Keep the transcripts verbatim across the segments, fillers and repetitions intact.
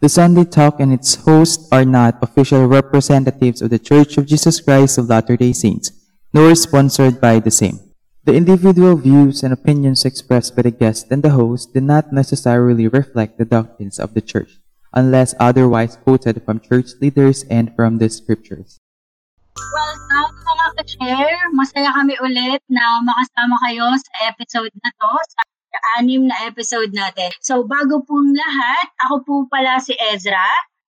The Sunday Talk and its hosts are not official representatives of the Church of Jesus Christ of Latter-day Saints, nor sponsored by the same. The individual views and opinions expressed by the guest and the host do not necessarily reflect the doctrines of the Church, unless otherwise quoted from church leaders and from the Scriptures. Well, now mga ka-chair, masaya kami ulit na makasama kayo sa episode na to, sa anim na episode natin. So, bago pong lahat, ako po pala si Ezra.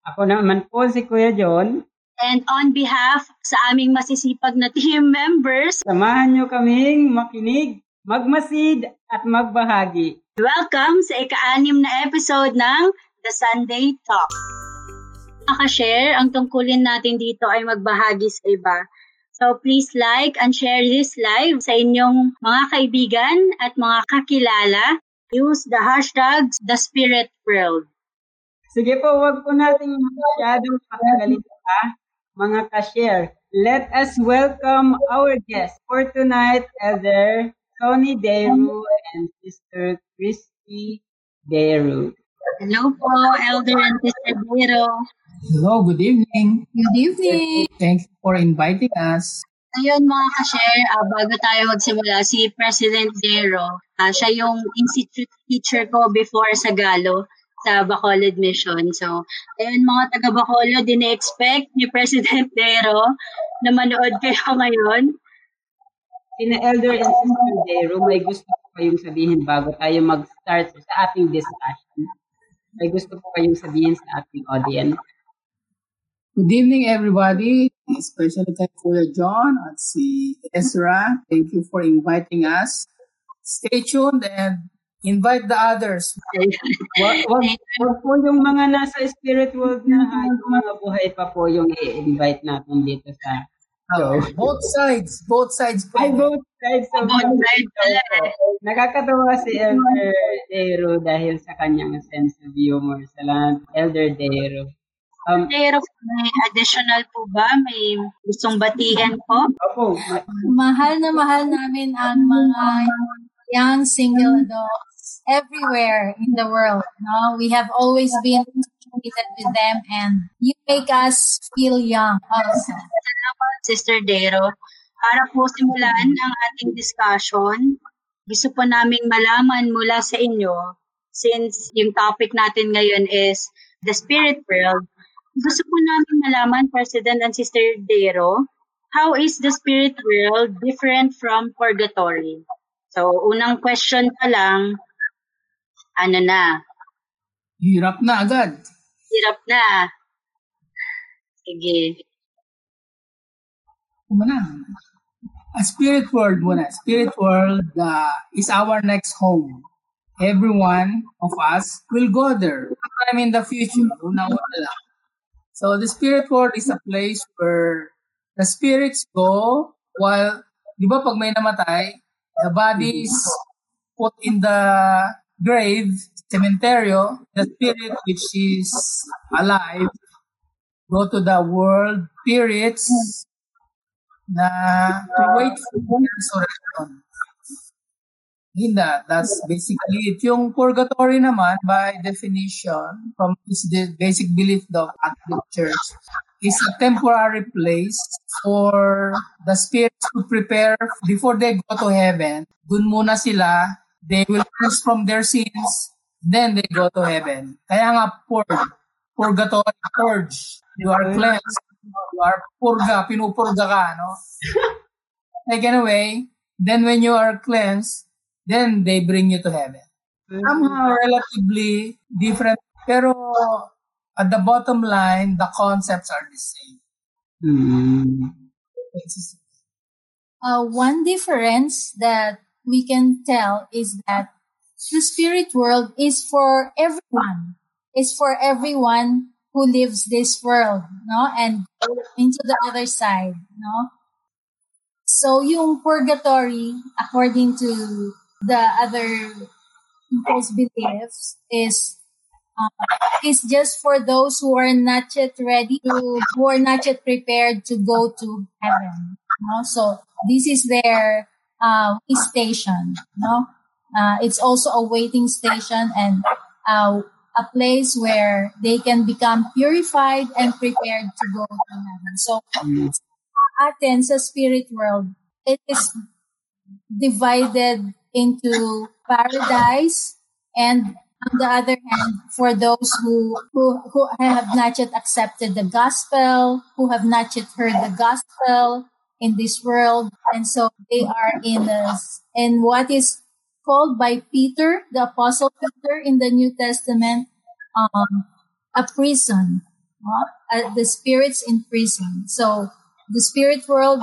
Ako naman po si Kuya John. And on behalf sa aming masisipag na team members, samahan niyo kaming makinig, magmasid, at magbahagi. Welcome sa ika-anim na episode ng The Sunday Talk. Maka-share, ang tungkulin natin dito ay magbahagi sa iba. So please like and share this live sa inyong mga kaibigan at mga kakilala. Use the hashtag The Spirit World. Sige po, wag po nating masyadong patagalito ha, mga ka-share. Let us welcome our guests for tonight, Elder Sonny Deyro and Sister Christy Deyro. Hello po, Elder and Sister Deyro. Hello, good evening. Good evening. Thanks for inviting us. Ayun mga ka-share, uh, bago tayo magsimula, si President Deyro, uh, siya yung institute teacher ko before sa Galo, sa Bacolod Mission. So, ayun mga taga-Bacolod, dine-expect ni President Deyro na manood kayo ngayon. Sina Elder and Sister Deyro, may gusto ko kayong sabihin bago tayo mag-start sa ating discussion. May gusto ko kayong sabihin sa ating audience. Good evening, everybody. Especially kay Kuya John at si Ezra. Thank you for inviting us. Stay tuned and invite the others. Huwag po yung mga nasa Spirit World na ha, yung mga buhay pa po yung i-invite natin dito sa show. Both sides. Both sides po. Ay, both sides. So both sides. Nakakatawa si Elder Deyro dahil sa kanyang sense of humor. Salamat, Elder Deyro. Um, Pero may additional po ba? May gustong batihan po? Opo. Mahal na mahal namin ang mga young single adults everywhere in the world. No, we have always been associated with them and you make us feel young also. Salamat, Sister Deyro. Para po simulan ang ating discussion, gusto po naming malaman mula sa inyo since yung topic natin ngayon is the Spirit World. Gusto po namin malaman, President and Sister Deyro, how is the spirit world different from purgatory? So, unang question pa lang, ano na? Hirap na agad. Hirap na. Sige. Kumana. A spirit world muna. Spirit world uh, is our next home. Everyone of us will go there. I mean, the future. Una-una lang. So the spirit world is a place where the spirits go while, di ba pag may namatay, the body is put in the grave, cementerio, the spirit which is alive, go to the world spirits na to wait for resurrection. Hinda, that's basically it. Yung purgatory naman, by definition, from the basic belief of Catholic Church, is a temporary place for the spirits to prepare before they go to heaven. Dun muna sila, they will cleanse from their sins, then they go to heaven. Kaya nga, purge, purgatory, purge. You are cleansed, you are purga, pinupurga ka, no? Taken away, then when you are cleansed, then they bring you to heaven. Somehow relatively different, pero at the bottom line, the concepts are the same. Mm-hmm. Uh, one difference that we can tell is that the spirit world is for everyone. It's for everyone who lives this world, no, and into the other side, no. So, yung purgatory, according to the other people's beliefs is uh, is just for those who are not yet ready to, who are not yet prepared to go to heaven. You know? So this is their uh, station. You know? uh, it's also a waiting station, and uh, a place where they can become purified and prepared to go to heaven. So, atin sa spirit world, it is divided into paradise and on the other hand, for those who, who who have not yet accepted the gospel, who have not yet heard the gospel in this world, and so they are in the in what is called by Peter, the Apostle Peter in the New Testament, um, a prison. Uh, the spirits in prison. So the spirit world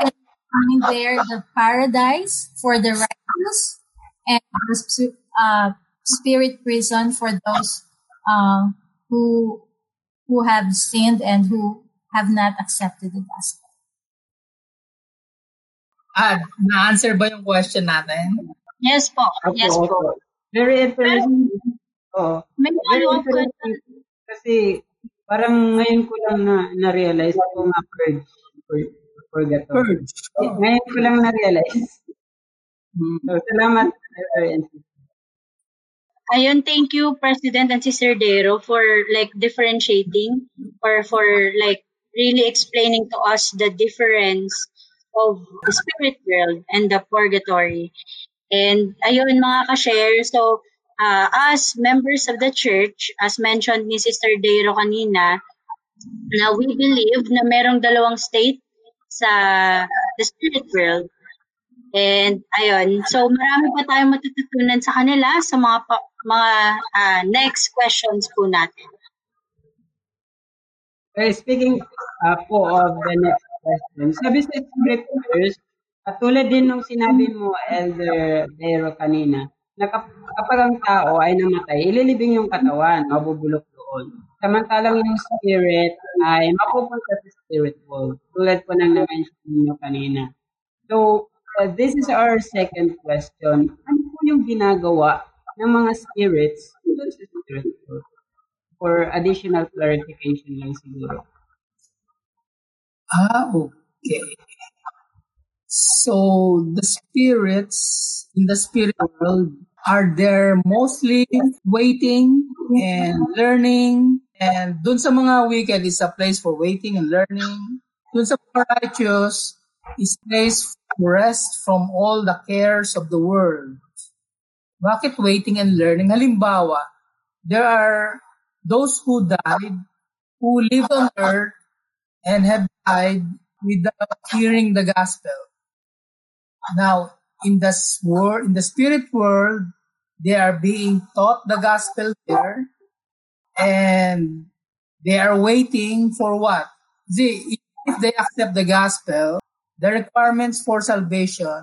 can find there the paradise for the righteous and the uh, spirit prison for those uh, who who have sinned and who have not accepted the gospel. Ah, na-answer ba yung question natin? Yes po. Ako, yes po. Ako. Very interesting. Oh, may follow-up question. Kasi parang ngayon ko lang na, na-realize kung na-purge. Forget to. Purge. Oh. Ngayon ko lang na-realize. So, salamat. Very interesting. Ayun, thank you, President and Sister Deyro, for like differentiating or for like really explaining to us the difference of the spirit world and the purgatory. And ayun, mga ka-share, so uh, as members of the church, as mentioned ni Sister Deyro kanina, na we believe na merong dalawang state sa the spirit world. And ayun, so marami pa tayong matututunan sa kanila sa mga pa- mga uh, next questions po natin. Okay, speaking uh, po of the next question, sabi sa spirit world, katulad din nung sinabi mo, Elder Deyro kanina, na kapag ang tao ay namatay, ililibing yung katawan, mabubulok doon. Samantalang yung spirit ay mapupunta sa spirit world, tulad po ng na-mention niyo kanina. So, Uh, this is our second question. Ano po yung ginagawa ng mga spirits for additional clarification lang siguro? Ah, okay. So, the spirits in the spirit world are there mostly waiting and learning. And dun sa mga wicked is a place for waiting and learning. Dun sa mga righteous is place rest from all the cares of the world. Bakit waiting and learning? Halimbawa, there are those who died, who live on earth and have died without hearing the gospel. Now, in the world, in the spirit world, they are being taught the gospel there, and they are waiting for what? See, if they accept the gospel, the requirements for salvation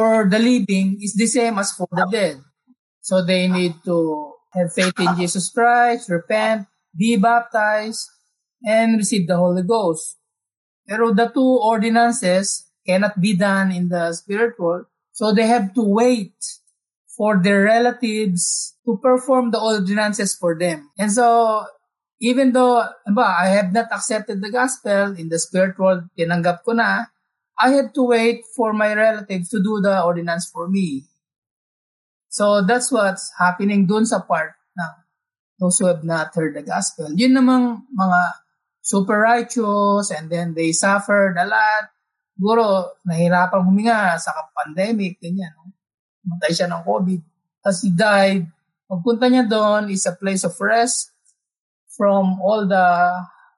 for the living is the same as for the dead. So they need to have faith in Jesus Christ, repent, be baptized, and receive the Holy Ghost. Pero the two ordinances cannot be done in the spirit world, so they have to wait for their relatives to perform the ordinances for them. And so, even though I have not accepted the gospel in the spirit world, tinanggap ko na, I had to wait for my relatives to do the ordinance for me. So that's what's happening dun sa part na those who have not heard the gospel. Yun namang mga super righteous and then they suffered a lot. Siguro, nahirapan huminga sa pandemic, ganyan. No? Matay siya ng COVID. Tapos he died. Pagpunta niya doon is a place of rest from all the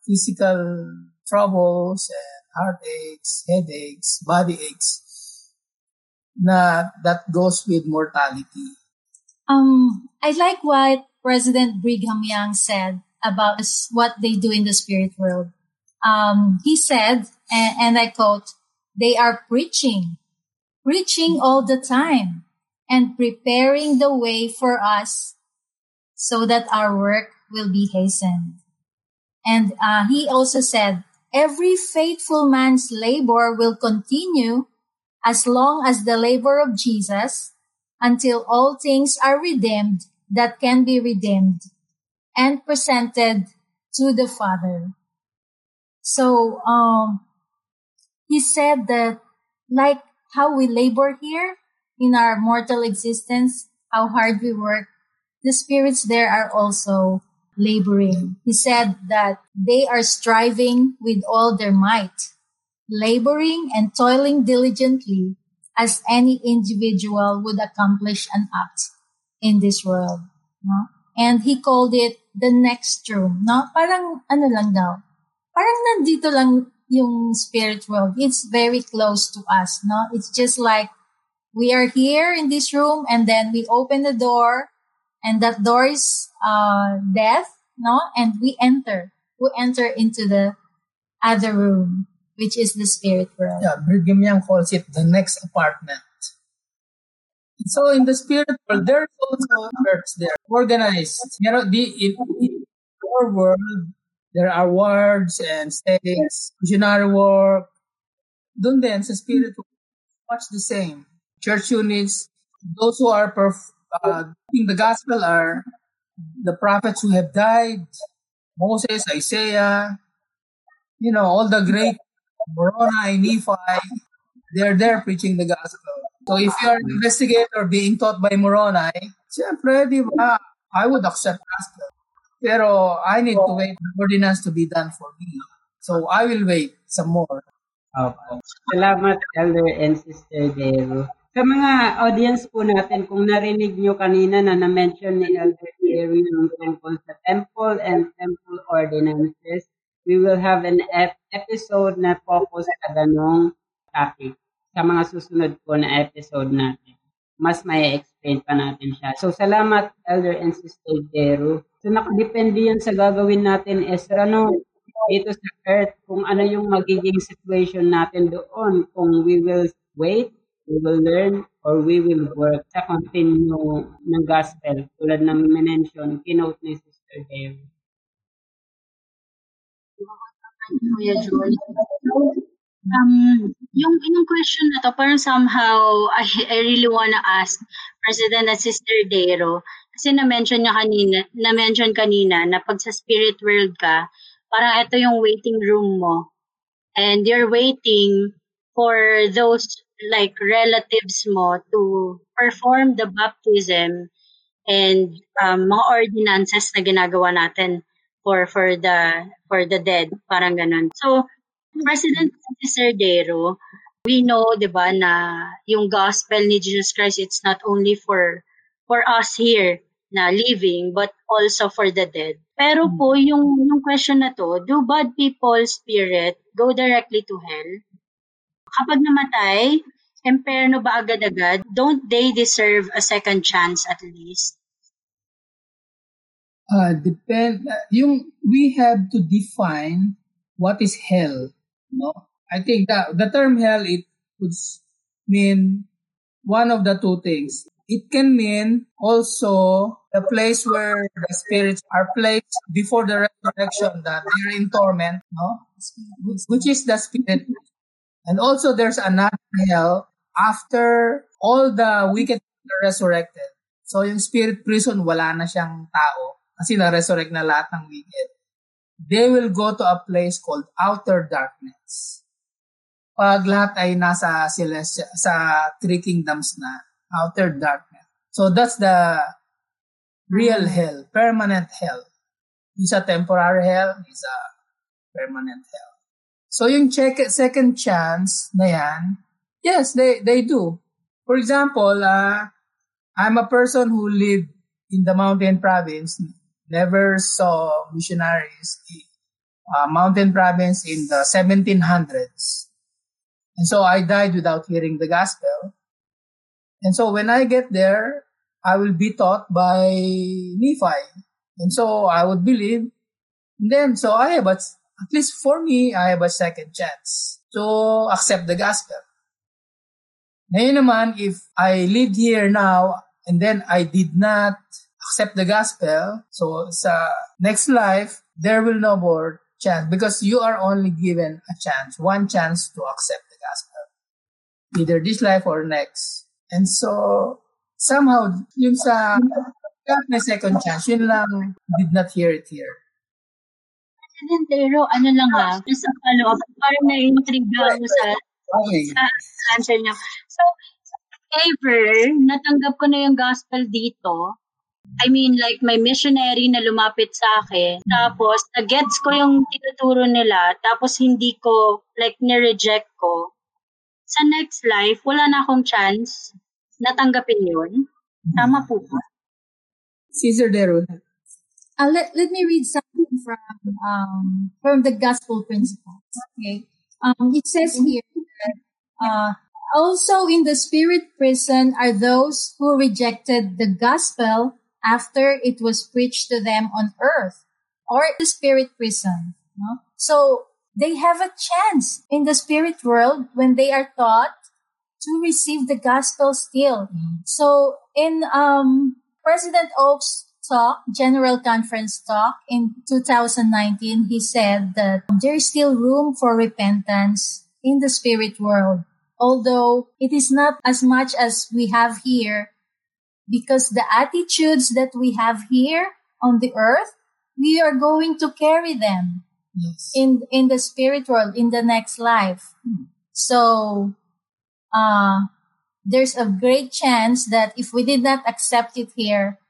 physical troubles and heartaches, headaches, body aches na that goes with mortality. Um, I like what President Brigham Young said about what they do in the spirit world. Um, he said, and, and I quote, they are preaching, preaching all the time and preparing the way for us so that our work will be hastened. And uh, he also said, every faithful man's labor will continue as long as the labor of Jesus until all things are redeemed that can be redeemed and presented to the Father. So, um, he said that like how we labor here in our mortal existence, how hard we work, the spirits there are also laboring. He said that they are striving with all their might, laboring and toiling diligently as any individual would accomplish an act in this world. No? And he called it the next room. No? Parang ano lang daw. Parang nandito lang yung spirit world. It's very close to us. No? It's just like we are here in this room and then we open the door and that door is uh, death. No? And we enter. We enter into the other room, which is the spirit world. Yeah, Brigham Young calls it the next apartment. So in the spirit world, there's also works there, organized. You know, the, in, in our world, there are wards and states, missionary work. Doon din sa spirit world, much the same. Church units, those who are perf- uh, in the gospel are the prophets who have died, Moses, Isaiah, you know, all the great Moroni, Nephi, they're there preaching the gospel. So if you're an investigator being taught by Moroni, siyempre, di ba, I would accept gospel. Pero I need to wait for the ordinance to be done for me. So I will wait some more. Okay. Salamat, Elder and Sister Deyro. Sa mga audience po natin, kung narinig nyo kanina na na-mention ni Elder Deyro yung tungkol sa temple and temple ordinances, we will have an F- episode na focus sa ganong topic sa mga susunod po na episode natin. Mas may explain pa natin siya. So, salamat, Elder and Sister Deyro. So, nakadepende yan sa gagawin natin, Ezra, no? Dito sa Earth, kung ano yung magiging situation natin doon, kung we will wait, we will learn, or we will work sa continue ng gospel. Tulad ng mention, kinote ni Sister Deyro. Kuya John. Um, yung yung question na to, parang somehow I, I really wanna ask President at Sister Deyro, kasi na-mention niya kanina, na-mention kanina na pag sa spirit world ka, parang ito yung waiting room mo. And you're waiting for those like relatives mo to perform the baptism and um, mga ordinances na ginagawa natin for for the for the dead, parang ganun. So, President Sister Deyro, we know, di ba, na yung gospel ni Jesus Christ, it's not only for for us here na living, but also for the dead. Pero po, yung, yung question na to, do bad people's spirit go directly to hell? Kapag namatay, emperno ba agad-agad? Don't they deserve a second chance at least? Uh, depend. Uh, yung we have to define what is hell. No, I think that the term hell, it would mean one of the two things. It can mean also the place where the spirits are placed before the resurrection, that they're in torment. No, which is the spirit. And also there's another hell after all the wicked are resurrected. So yung spirit prison, wala na siyang tao. Kasi na-resurrect na lahat ng wicked, they will go to a place called outer darkness. Pag lahat ay nasa sila, sa three kingdoms na, outer darkness. So that's the real hell, permanent hell. It's a temporary hell, it's a permanent hell. So yung check, second chance na yan, yes, they, they do. For example, uh, I'm a person who lived in the mountain province, never saw missionaries in uh, mountain province in the seventeen hundreds. And so I died without hearing the gospel. And so when I get there, I will be taught by Nephi. And so I would believe. And then, so I have, a, at least for me, I have a second chance to accept the gospel. Ngayon naman, if I lived here now, and then I did not accept the gospel, so sa next life, there will no more chance because you are only given a chance, one chance to accept the gospel, either this life or next. And so, somehow, yung sa got my second chance, yun lang, did not hear it here. President Deyro, ano lang ha, sa follow-up, parang na-intrigue ako sa, okay. sa answer niya. So, favor, natanggap ko na yung gospel dito, I mean, like, may missionary na lumapit sa akin. Tapos, nag-gets ko yung tinuturo nila. Tapos, hindi ko, like, nireject ko. Sa next life, wala na akong chance na tanggapin yun. Tama po ba? Sister Deyro. Uh, let, let me read something from um, from the Gospel Principles. Okay. Um, it says here that uh, also in the spirit prison are those who rejected the gospel after it was preached to them on earth, or the spirit prison. No? So they have a chance in the spirit world when they are taught to receive the gospel still. Mm-hmm. So in um, President Oaks' talk, General Conference talk in two thousand nineteen, he said that there is still room for repentance in the spirit world, although it is not as much as we have here. Because the attitudes that we have here on the earth, we are going to carry them yes. in in the spirit world, in the next life. Mm. So uh, there's a great chance that if we did not accept it here,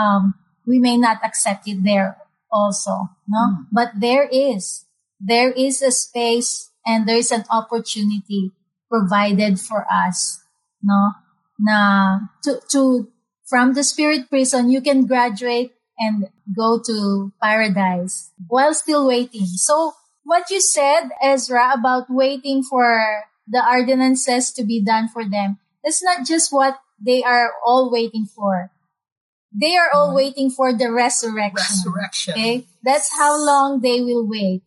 um, we may not accept it there also. No, mm. But there is. There is a space and there is an opportunity provided for us. No? Na to to from the spirit prison you can graduate and go to paradise while still waiting. So what you said, Ezra, about waiting for the ordinances to be done for them, that's not just what they are all waiting for. They are all waiting for the resurrection. Resurrection. Okay? That's how long they will wait.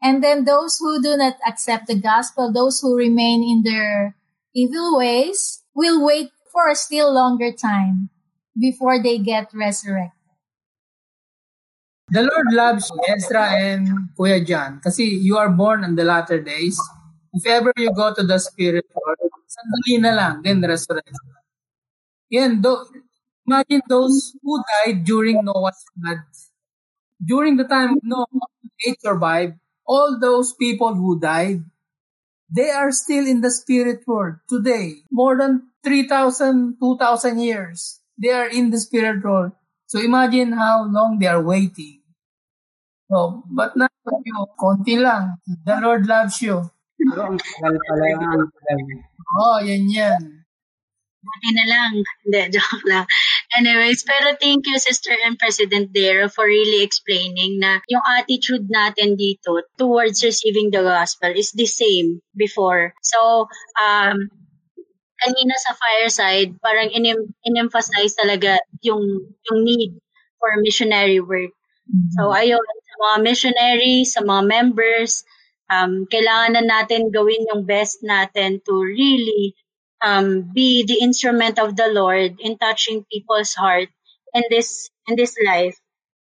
And then those who do not accept the gospel, those who remain in their evil ways, will wait for a still longer time before they get resurrected. The Lord loves Ezra and Kuya John kasi you are born on the latter days. If ever you go to the spirit world, sandali na lang, then resurrection. Yan, do, imagine those who died during Noah's flood. During the time of Noah, they survived. All those people who died, they are still in the spirit world today. More than three thousand, two thousand years, they are in the spirit world. So imagine how long they are waiting. So, but now, konti lang. The Lord loves you. Oh, yan yan. Buti na lang. Hindi, joke lang. Anyways, pero thank you, Sister and President Deyro, for really explaining na yung attitude natin dito towards receiving the gospel is the same before. So, um, kanina sa fireside, parang in- in-emphasize talaga yung, yung need for missionary work. So, ayun, sa mga missionary, sa mga members, um, kailangan na natin gawin yung best natin to really Um, be the instrument of the Lord in touching people's heart in this in this life.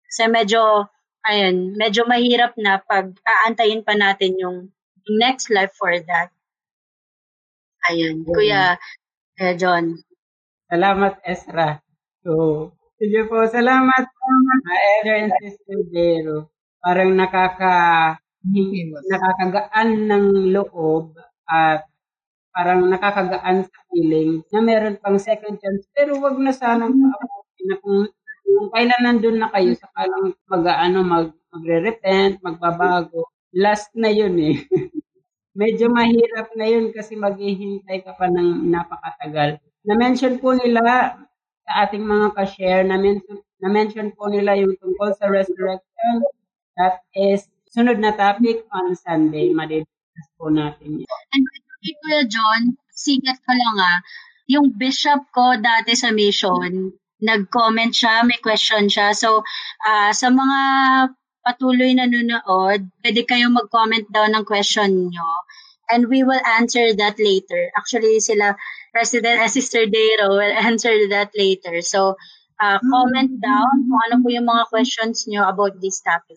Kasi medyo, ayun, medyo mahirap na pag aantayin pa natin yung next life for that. Ayun, yeah. Kuya, Kuya John. Salamat, Ezra. So, sige po, salamat, salamat, Ezra and Sister Deyro. Parang nakaka, nakakagaan ng loob at parang nakakagaan sa feeling na meron pang second chance. Pero wag na sanang paabutin na kung, kung kailan nandun na kayo, sakalang mag-ano, mag, magre-repent, magbabago. Last na yun eh. Medyo mahirap na yun kasi maghihintay ka pa ng napakatagal. Na-mention po nila sa ating mga ka-share, na-mention, na-mention po nila yung tungkol sa resurrection. That is sunod na topic on Sunday. Madidiscuss po natin yun. Kuya John, singat ko lang ah, yung bishop ko dati sa mission, nag-comment siya, may question siya. So, uh, sa mga patuloy na nunood, pwede kayong mag-comment daw ng question nyo. And we will answer that later. Actually, sila, President and Sister Deyro will answer that later. So, uh, comment mm-hmm. down kung ano po yung mga questions nyo about this topic.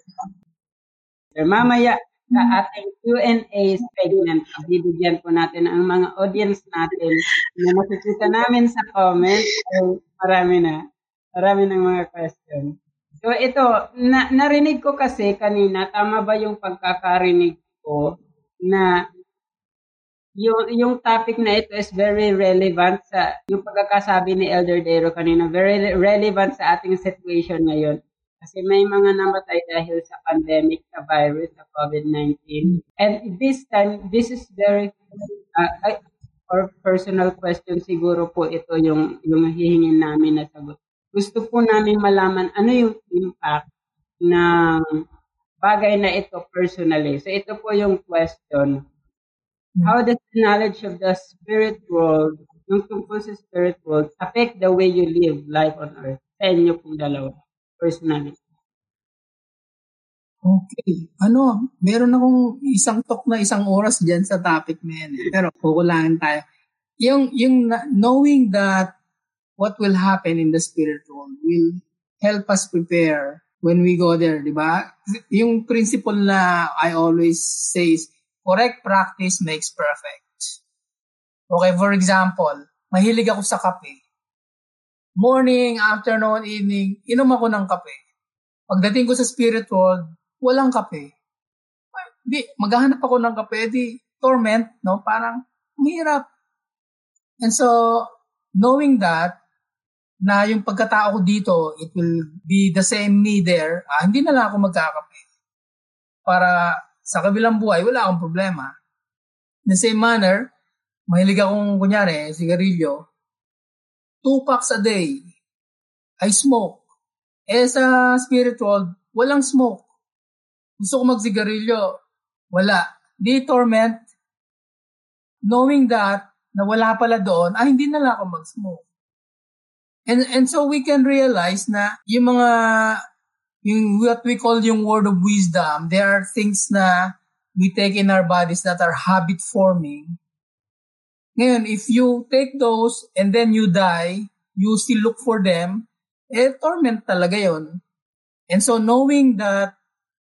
Sir, mamaya. Sa ating Q and A segment, bibigyan po natin ang mga audience natin na makikita namin sa comment. So, marami na. Marami ng mga question. So, ito, na, narinig ko kasi kanina, tama ba yung pagkakarinig ko na yung, yung topic na ito is very relevant sa, yung pagkakasabi ni Elder Deyro kanina, very relevant sa ating situation ngayon. Kasi may mga namatay dahil sa pandemic, sa virus, sa COVID nineteen. And this time, this is very, uh, I, or personal question siguro po ito yung, yung hihingin namin na sagot. Gusto po namin malaman ano yung impact ng bagay na ito personally. So ito po yung question. How does the knowledge of the spirit world, yung tungkol sa spirit world, affect the way you live life on earth? Sa inyo pong dalawa. Personally. Okay. Ano, meron akong isang talk na isang oras dyan sa topic na yan. Pero kukulangin tayo. Yung, yung knowing that what will happen in the spirit world will help us prepare when we go there, di ba? Yung principle na I always say is, correct practice makes perfect. Okay, for example, mahilig ako sa kape. Morning, afternoon, evening, inom ako ng kape. Pagdating ko sa spirit world, walang kape. Di, maghahanap ako ng kape, di torment, no? Parang, mahirap. And so, knowing that, na yung pagkatao ko dito, it will be the same me there, ah, hindi na lang ako magkakape. Para sa kabilang buhay, wala akong problema. In the same manner, mahilig akong, kunyari, sigarilyo, two packs a day, I smoke. Eh sa spirit world, walang smoke. Gusto ko magsigarilyo, wala. Di torment, knowing that, na wala pala doon, ah, hindi na lang ako mag-smoke. And, and so we can realize na yung mga, yung what we call yung word of wisdom, there are things na we take in our bodies that are habit-forming. Ngayon, if you take those and then you die, you still look for them, eh, torment talaga yon. And so knowing that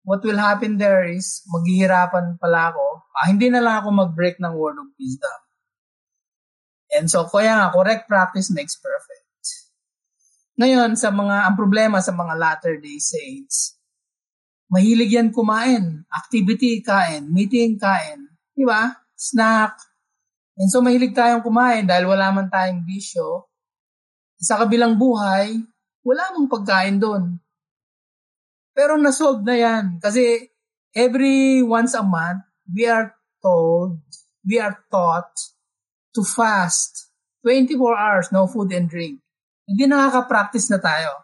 what will happen there is, maghihirapan pala ako, ah, hindi na lang ako mag-break ng word of wisdom. And so, kaya nga, correct practice makes perfect. Ngayon, sa mga, ang problema sa mga Latter-day Saints, mahilig yan kumain, activity kain, meeting kain, di ba? Snack. And so, mahilig tayong kumain dahil wala man tayong bisyo. Sa kabilang buhay, wala mong pagkain doon. Pero nasolve na yan. Kasi every once a month, we are told, we are taught to fast. twenty-four hours, no food and drink. Hindi nakaka-practice na tayo.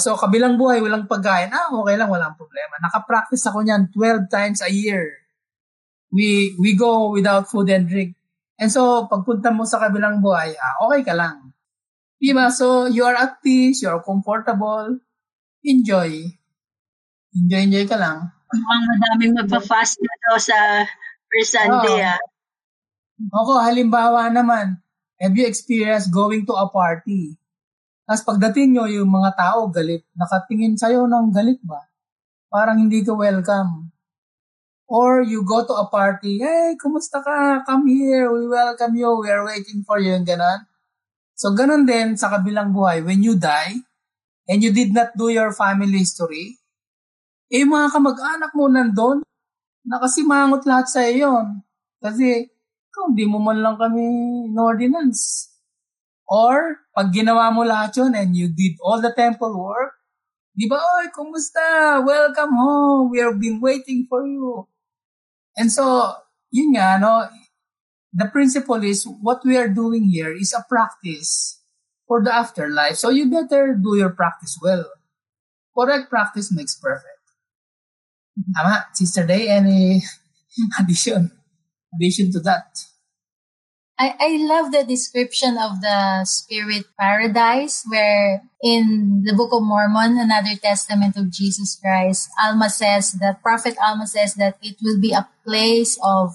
So, kabilang buhay, walang pagkain. Ah, okay lang, walang problema. Nakapractice ako niyan twelve times a year. We, we go without food and drink. And so, pagpunta mo sa kabilang buhay, ah, okay ka lang. Diba? So, you are at peace, you are comfortable, enjoy. Enjoy, enjoy ka lang. Mukhang madaming magpa-fast na daw sa first Sunday, oh. ah. Ako, halimbawa naman, have you experienced going to a party? Tapos pagdating nyo, yung mga tao galit, nakatingin sa'yo ng galit ba? Parang hindi ka welcome. Or you go to a party, hey, kumusta ka? Come here, we welcome you, we are waiting for you, and ganun. So, ganun din sa kabilang buhay. When you die, and you did not do your family history, eh, mga kamag-anak mo nandun, nakasimangot lahat sa iyon. Kasi, kung di mo man lang kami in ordinance. Or, pag ginawa mo lahat yun, and you did all the temple work, di ba, oy, kumusta? Welcome home, we have been waiting for you. And so, yun nga, no, the principle is what we are doing here is a practice for the afterlife. So you better do your practice well. Correct practice makes perfect. Tama, Sister Day, any addition? Addition to that? I, I love the description of the spirit paradise where in the Book of Mormon, another testament of Jesus Christ, Alma says, that Prophet Alma says that it will be a place of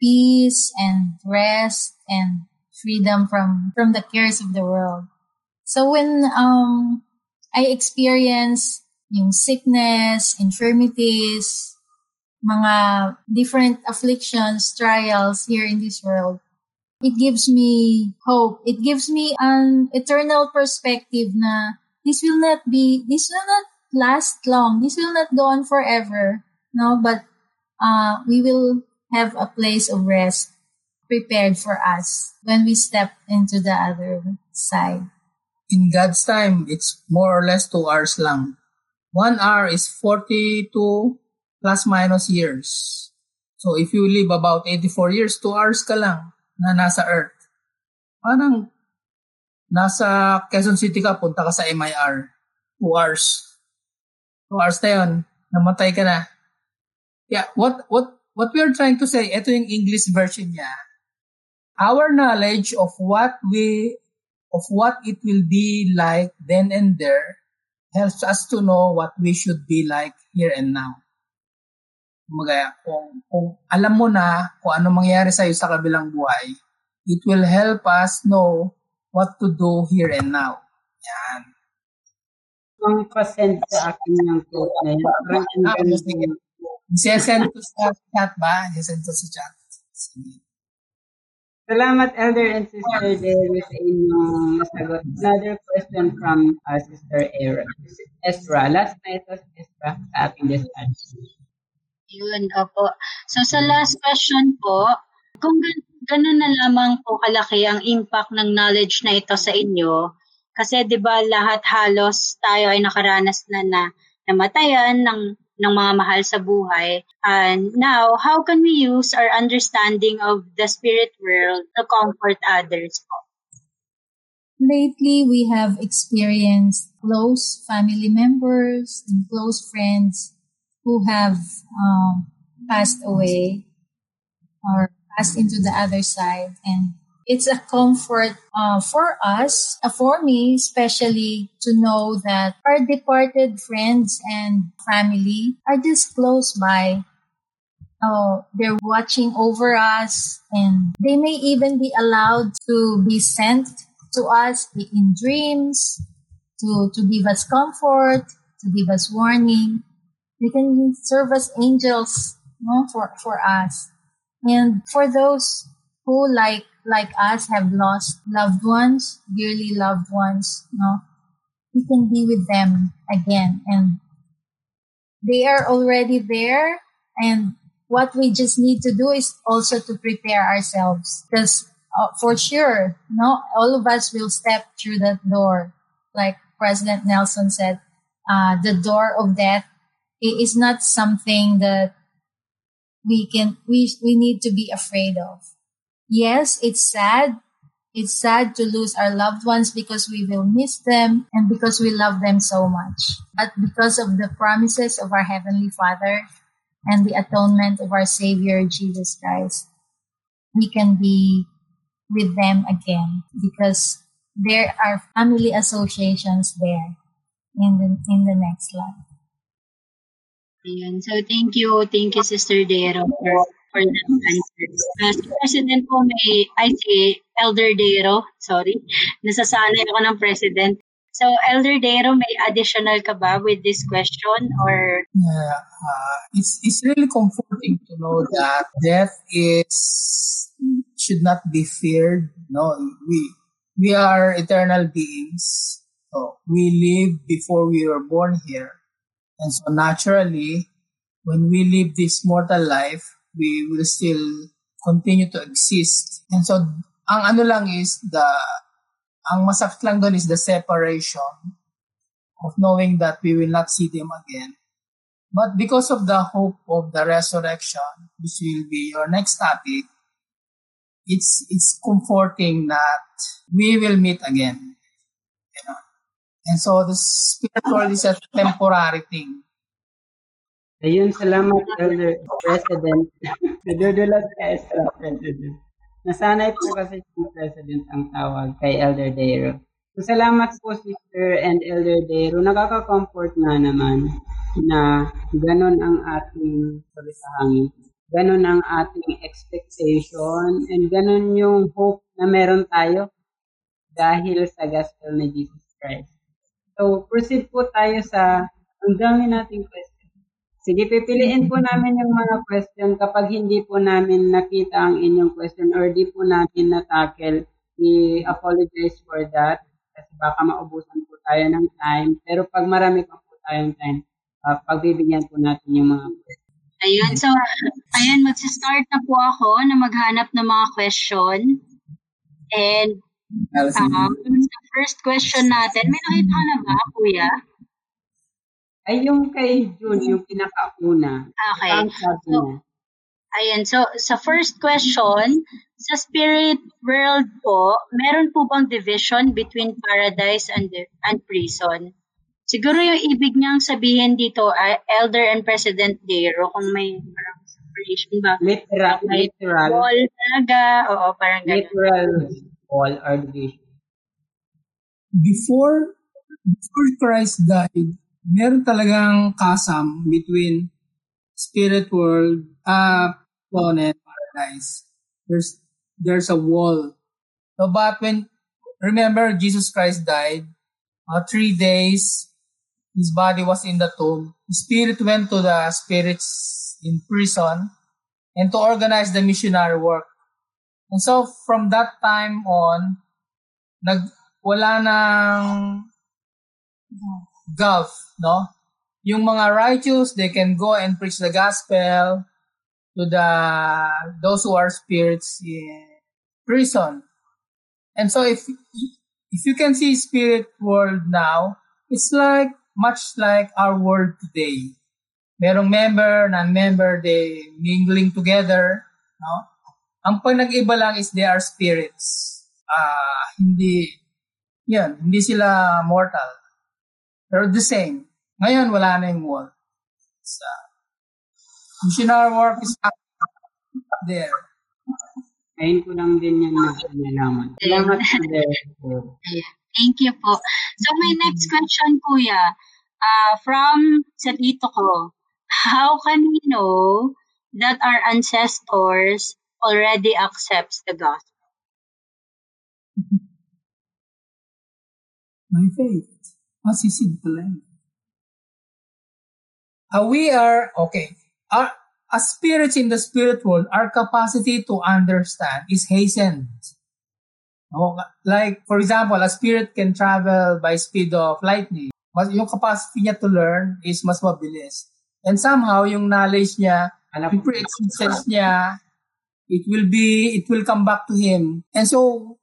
peace and rest and freedom from, from the cares of the world. So when um I experience yung sickness, infirmities, mga different afflictions, trials here in this world, it gives me hope. It gives me an eternal perspective na this will not be, this will not last long. This will not go on forever. No, but uh we will have a place of rest prepared for us when we step into the other side. In God's time, it's more or less two hours lang. One hour is forty-two plus minus years. So if you live about eighty-four years, two hours ka lang na nasa Earth. Parang nasa Quezon City ka, punta ka sa M I R. Two hours. Two hours na yun. Namatay ka na. Yeah, what, what, what we are trying to say, ito yung English version niya. Our knowledge of what we, of what it will be like then and there helps us to know what we should be like here and now. Kumbaga, kung, kung alam mo na kung ano mangyayari sa'yo sa kabilang buhay, it will help us know what to do here and now. Yan. Ang pasend sa akin ng quote na yun. Isesend ko sa chat ba? Isesend ko sa chat. Sige. Salamat, Elder and Sister Deyro, sa inyong masagot. Another question from uh, Sister Ezra. Last night was Ezra sa ating discussion. Yun, opo. So sa last question po, kung gano'n na lamang po kalaki ang impact ng knowledge na ito sa inyo, kasi di ba lahat halos tayo ay nakaranas na na namatayan ng ng mga mahal sa buhay. And now, how can we use our understanding of the spirit world to comfort others? Lately, we have experienced close family members and close friends who have um, passed away or passed into the other side. And it's a comfort uh, for us, uh, for me especially, to know that our departed friends and family are just close by. Uh, they're watching over us, and they may even be allowed to be sent to us in dreams, to, to give us comfort, to give us warning. They can serve as angels, you know, for, for us. And for those who, like, like us, have lost loved ones, dearly loved ones, you know, we can be with them again. And they are already there. And what we just need to do is also to prepare ourselves. Because uh, for sure, you know, all of us will step through that door. Like President Nelson said, uh, the door of death, it is not something that we can, we, we need to be afraid of. Yes, it's sad. It's sad to lose our loved ones because we will miss them and because we love them so much. But because of the promises of our Heavenly Father and the atonement of our Savior, Jesus Christ, we can be with them again because there are family associations there in the, in the next life. Ayan. So, thank you. Thank you, Sister Deyro, for, for that answer. Uh, si President po may, I say, Elder Deyro, sorry. Nasasanay ako ng President. So, Elder Deyro, may additional ka ba with this question? Or? Yeah, uh, it's, it's really comforting to know that death is, should not be feared. No, we, we are eternal beings. So we live before we were born here. And so naturally, when we live this mortal life, we will still continue to exist. And so, ang ano lang is, the, ang masakit lang doon is the separation of knowing that we will not see them again. But because of the hope of the resurrection, which will be your next topic, it's, it's comforting that we will meet again. You know? And so, the spirit world is a temporary thing. Ayun, salamat, Elder President. Nadudulas ka, Ezra, President. Nasanay po kasi yung President ang tawag kay Elder Deyro. So, salamat po, Sister and Elder Deyro. Nakaka-comfort na naman na ganun ang ating sabi-sahangin. Ganun ang ating expectation and ganun yung hope na meron tayo dahil sa gospel ni Jesus Christ. So, proceed po tayo sa ang dami nating question. Sige, pipiliin po namin yung mga question. Kapag hindi po namin nakita ang inyong question or di po namin na-tackle, we apologize for that kasi baka maubusan po tayo ng time. Pero pag marami pa po tayong time, uh, pagbibigyan po natin yung mga question. Ayun, so, ayun, magsistart na po ako na maghanap ng mga question. And, um, sa first question natin, may nakita ka na ba, Kuya? Ay, yung kay June, yung pinakauna. Okay. So, ayun, so, sa first question, sa spirit world po, meron po bang division between paradise and, and prison? Siguro yung ibig niyang sabihin dito, uh, Elder and President Deyro, kung may parang separation ba? Literal. Literal. All talaga. Oo, parang ganun. Literal. All are division. Before, before Christ died, meron talagang chasm between spirit world, uh, planet, paradise. There's, there's a wall. So, but when, remember, Jesus Christ died, uh, three days, his body was in the tomb. His spirit went to the spirits in prison and to organize the missionary work. And so from that time on, nag, wala nang gulf, no? Yung mga righteous, they can go and preach the gospel to the those who are spirits in prison. And so if if you can see spirit world now, it's like much like our world today. Merong member, non-member, they mingling together. No? Ang pinag-iba lang is they are spirits. Uh, hindi, yan, hindi sila mortal. Pero the same. Ngayon, wala na yung wall. So, missionary work is up there. Ngayon ko lang din yan na nalaman. Salamat po there. Thank you po. So my next question, Kuya, uh, from sa dito ko, how can we know that our ancestors already accepts the gospel? My faith. Masisid pala. Uh, we are, okay, our, as spirits in the spirit world, our capacity to understand is hastened. Like, for example, a spirit can travel by speed of lightning. Mas, yung capacity niya to learn is mas mabilis. And somehow, yung knowledge niya, yung pre-existence niya, it will be, it will come back to him. And so,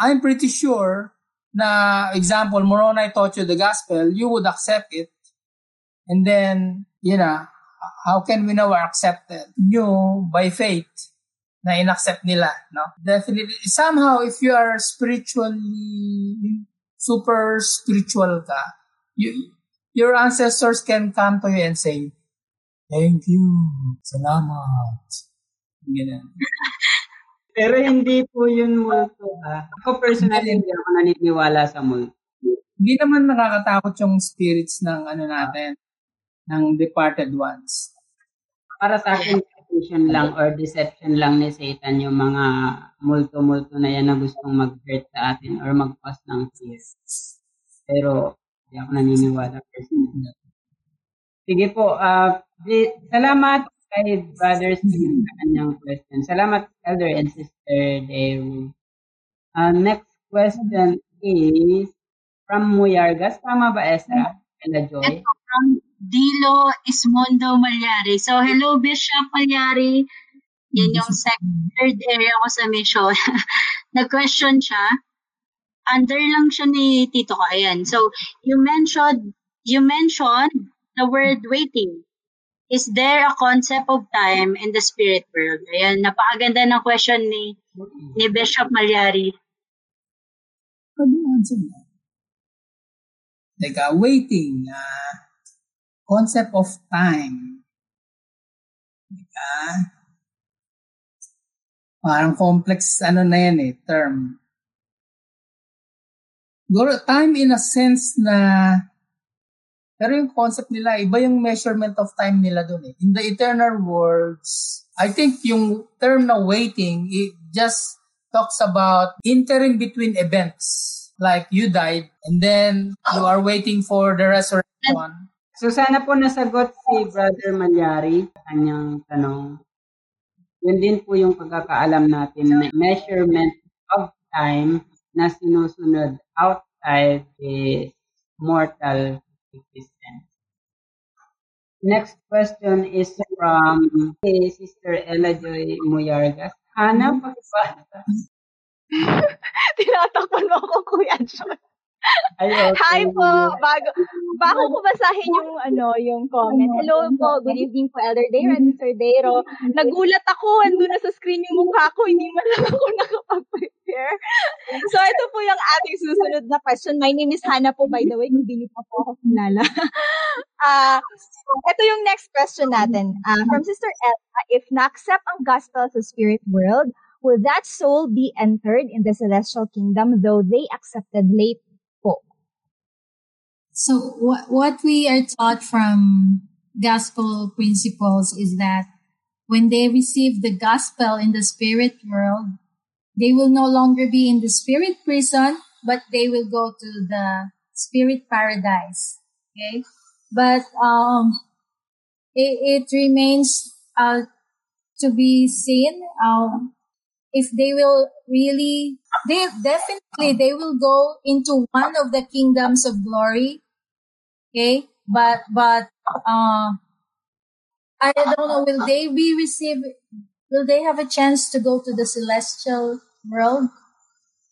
I'm pretty sure na, example, Moroni taught you the gospel, you would accept it. And then, you know, how can we know we're accepted? You, by faith, na inaccept nila, no? Definitely. Somehow, if you are spiritually, super spiritual ka, you, your ancestors can come to you and say, thank you, salamat. Ganun. Pero hindi po yun multo, ha? Ako personally, hindi ako naniniwala sa multo. Hindi naman nakakatakot yung spirits ng ano natin, ng departed ones. Para sa akin, lang or deception lang ni Satan yung mga multo-multo na yan na gustong mag-hurt sa atin or mag-cause ng fear. Pero, hindi ako naniniwala. Sige po, uh, di, salamat kay brothers sa kanyang question. Salamat, Elder and Sister Deyro. Uh, next question is from Muyargas. Tama ba, Ezra? Ella Joy? Dilo Ismundo Manyari. So, hello, Bishop Manyari. Yan yung second, third area ko sa mission. Nag-question siya. Under lang siya ni Tito ko. Ayan. So, you mentioned, you mentioned the word waiting. Is there a concept of time in the spirit world? Ayan. Napakaganda ng question ni, ni Bishop Manyari. Pwede answer na. Like, uh, waiting, uh, concept of time. Uh, parang complex ano na yan eh, term. Time in a sense na, pero yung concept nila, iba yung measurement of time nila dun eh. In the eternal worlds, I think yung term na waiting, it just talks about interim between events. Like you died, and then you are waiting for the resurrection. So sana po nasagot si Brother Manyari kanyang tanong. Yun din po yung pagkakaalam natin na measurement of time na sinusunod outside the mortal existence. Next question is from kay Sister Ella Joy Muyargas. Hannah, pakibasa. Tinatakpan mo ako, Kuya John. Okay. Hi po, bago, bago ko basahin yung ano yung comment. Hello po, good evening po Elder Deyro and Mister Deyro. Nagulat ako, andun na sa screen yung mukha ko, hindi man lang ako nakapag-prepare. So ito po yung ating susunod na question. My name is Hannah po, by the way, kung hindi niyo pa po ako kilala. Uh, ito yung next question natin. Uh, from Sister Elsa, if na-accept ang gospel sa spirit world, will that soul be entered in the celestial kingdom though they accepted late? So what what we are taught from gospel principles is that when they receive the gospel in the spirit world, they will no longer be in the spirit prison, but they will go to the spirit paradise. Okay, but um, it, it remains uh to be seen um if they will really, they definitely they will go into one of the kingdoms of glory. Okay, but but uh, I don't know. Will they be received? Will they have a chance to go to the celestial world?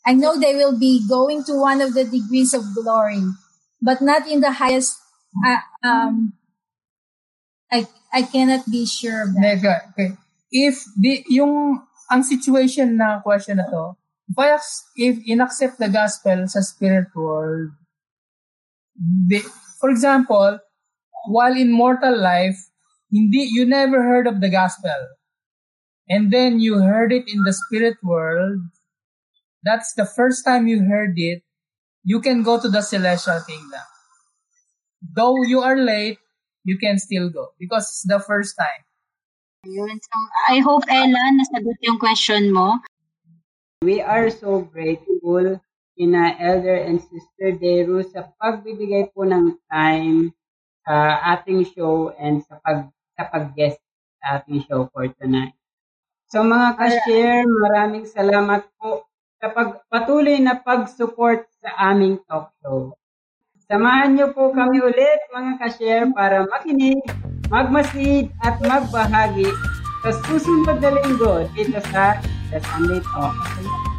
I know they will be going to one of the degrees of glory, but not in the highest. Uh, um, I I cannot be sure of that. Okay, if the yung ang situation na question na to, if inaccept the gospel sa spirit world, they, for example, while in mortal life, hindi, you never heard of the gospel. And then you heard it in the spirit world. That's the first time you heard it. You can go to the celestial kingdom. Though you are late, you can still go because it's the first time. Yun. So, I hope, Ella, nasagot yung question mo. We are so grateful kina Elder and Sister Deyro sa pagbibigay po ng time sa ating show and sa, pag, sa pag-guest sa ating show for tonight. So mga ka-share, maraming salamat po sa pag, patuloy na pag-support sa aming talk show. Samahan niyo po kami ulit mga ka-share para makinig, magmasid at magbahagi sa susunod na linggo dito sa The Sunday Talk.